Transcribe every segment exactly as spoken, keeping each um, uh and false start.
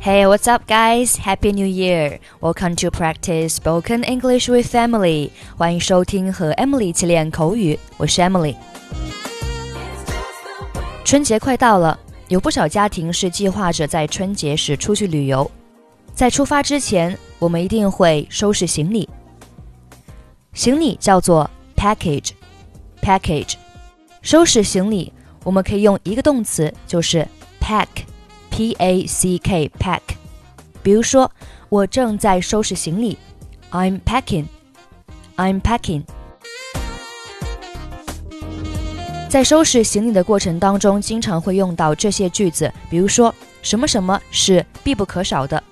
Hey, what's up, guys? Happy New Year! Welcome to practice spoken English with Emily. 欢迎收听和 Emily 一起练口语，我是 Emily。春节快到了，有不少家庭是计划着在春节时出去旅游。在出发之前，我们一定会收拾行李。行李叫做 package, package。收拾行李，我们可以用一个动词，就是 pack。P A C K, pack 比如说我正在收拾行李 I'm packing I'm packing 在收拾行李的过程当中经常会用到这些句子比如说什么什么是必不可少的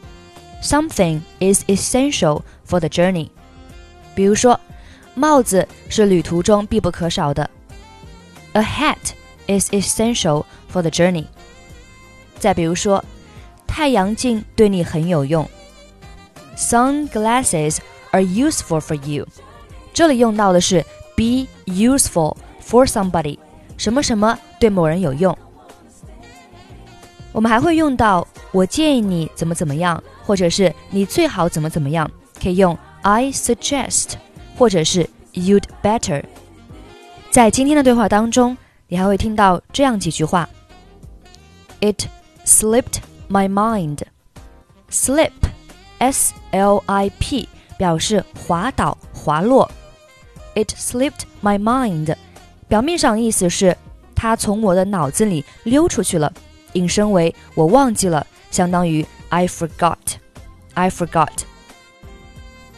Something is essential for the journey 比如说帽子是旅途中必不可少的 A hat is essential for the journey再比如说，太阳镜对你很有用。Sunglasses are useful for you. 这里用到的是 be useful for somebody. 什么什么对某人有用。我们还会用到我建议你怎么怎么样，或者是你最好怎么怎么样，可以用 I suggest 或者是 you'd better。在今天的对话当中，你还会听到这样几句话。It slipped my mind. Slip, S L I P, 表示滑倒、滑落。It slipped my mind. 表面上意思是它从我的脑子里溜出去了，引申为我忘记了，相当于 I forgot. I forgot.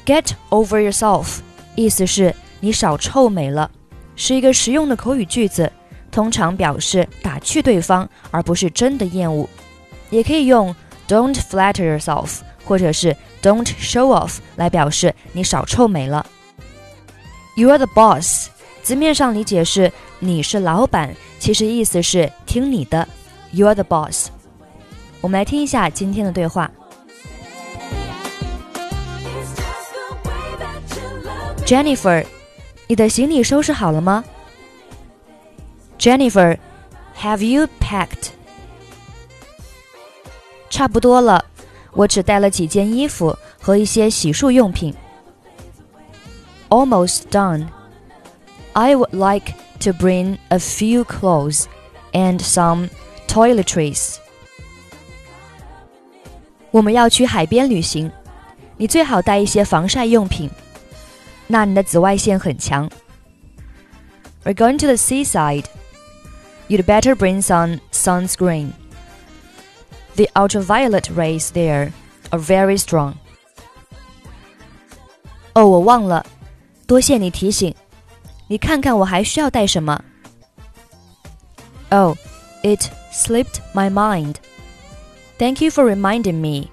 Get over yourself. 意思是你少臭美了，是一个实用的口语句子。通常表示打趣对方，而不是真的厌恶。也可以用 don't flatter yourself 或者是 don't show off 来表示你少臭美了。You are the boss， 字面上理解是你是老板，其实意思是听你的。You are the boss。我们来听一下今天的对话。Jennifer， 你的行李收拾好了吗？Jennifer, have you packed? 差不多了，我只带了几件衣服和一些洗漱用品。Almost done. I would like to bring a few clothes and some toiletries. 我们要去海边旅行，你最好带一些防晒用品。那你的紫外线很强。We're going to the seaside.You'd better bring some sunscreen. The ultraviolet rays there are very strong. 哦，我忘了，多谢你提醒。你看看我还需要带什么。Oh, it slipped my mind. Thank you for reminding me.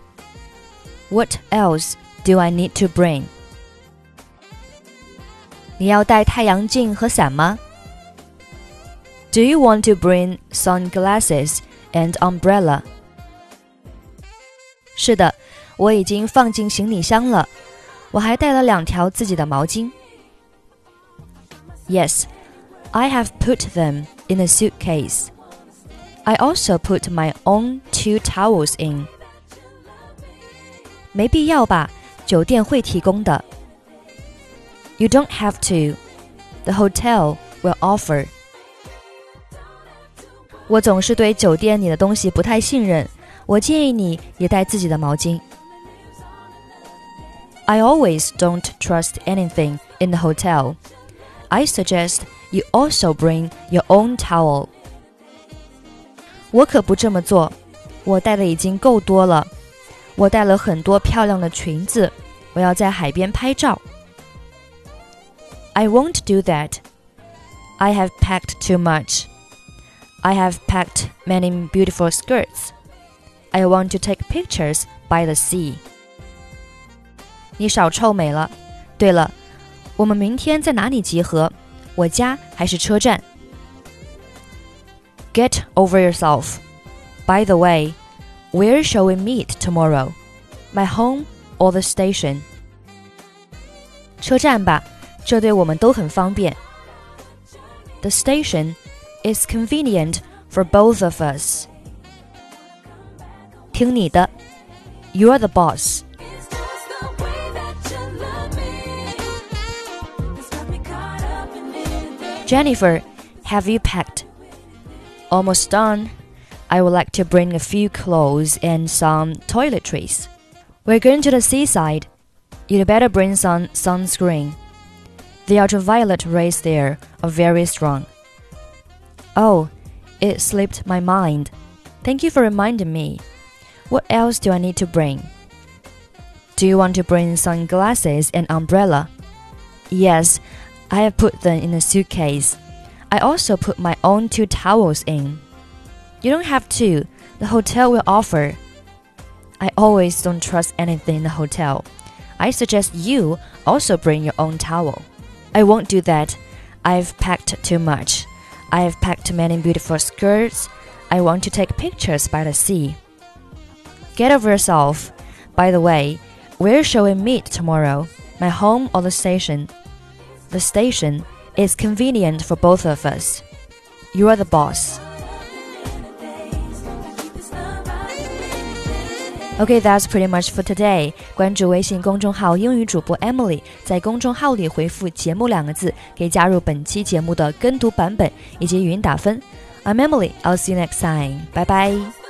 What else do I need to bring? 你要带太阳镜和伞吗？Do you want to bring sunglasses and umbrella? 是的，我已经放进行李箱了。我还带了两条自己的毛巾。Yes, I have put them in a suitcase. I also put my own two towels in. 没必要吧，酒店会提供的。You don't have to. The hotel will offer.我总是对酒店里的东西不太信任，我建议你也带自己的毛巾。I always don't trust anything in the hotel. I suggest you also bring your own towel. 我可不这么做，我带的已经够多了。我带了很多漂亮的裙子，我要在海边拍照。I won't do that. I have packed too much.I have packed many beautiful skirts. I want to take pictures by the sea. 你少臭美了。对了，我们明天在哪里集合？我家还是车站？ Get over yourself. By the way, where shall we meet tomorrow? My home or the station? 车站吧，这对我们都很方便。The station.It's convenient for both of us. 听你的， You're the boss. Jennifer, have you packed? Almost done. I would like to bring a few clothes and some toiletries. We're going to the seaside. You'd better bring some sunscreen. The ultraviolet rays there are very strong. Oh, it slipped my mind. Thank you for reminding me. What else do I need to bring? Do you want to bring sunglasses and umbrella? Yes, I have put them in a suitcase. I also put my own two towels in. You don't have to. The hotel will offer. I always don't trust anything in the hotel. I suggest you also bring your own towel. I won't do that. I've packed too much. I've packed many beautiful skirts. I want to take pictures by the sea. Get over yourself. By the way, where shall we meet tomorrow? My home or the station? The station is convenient for both of us. You are the boss.Okay, that's pretty much for today. 关注微信公众号英语主播 Emily， 在公众号里回复节目两个字，可以加入本期节目的跟读版本以及语音打分。I'm Emily, I'll see you next time. Bye bye.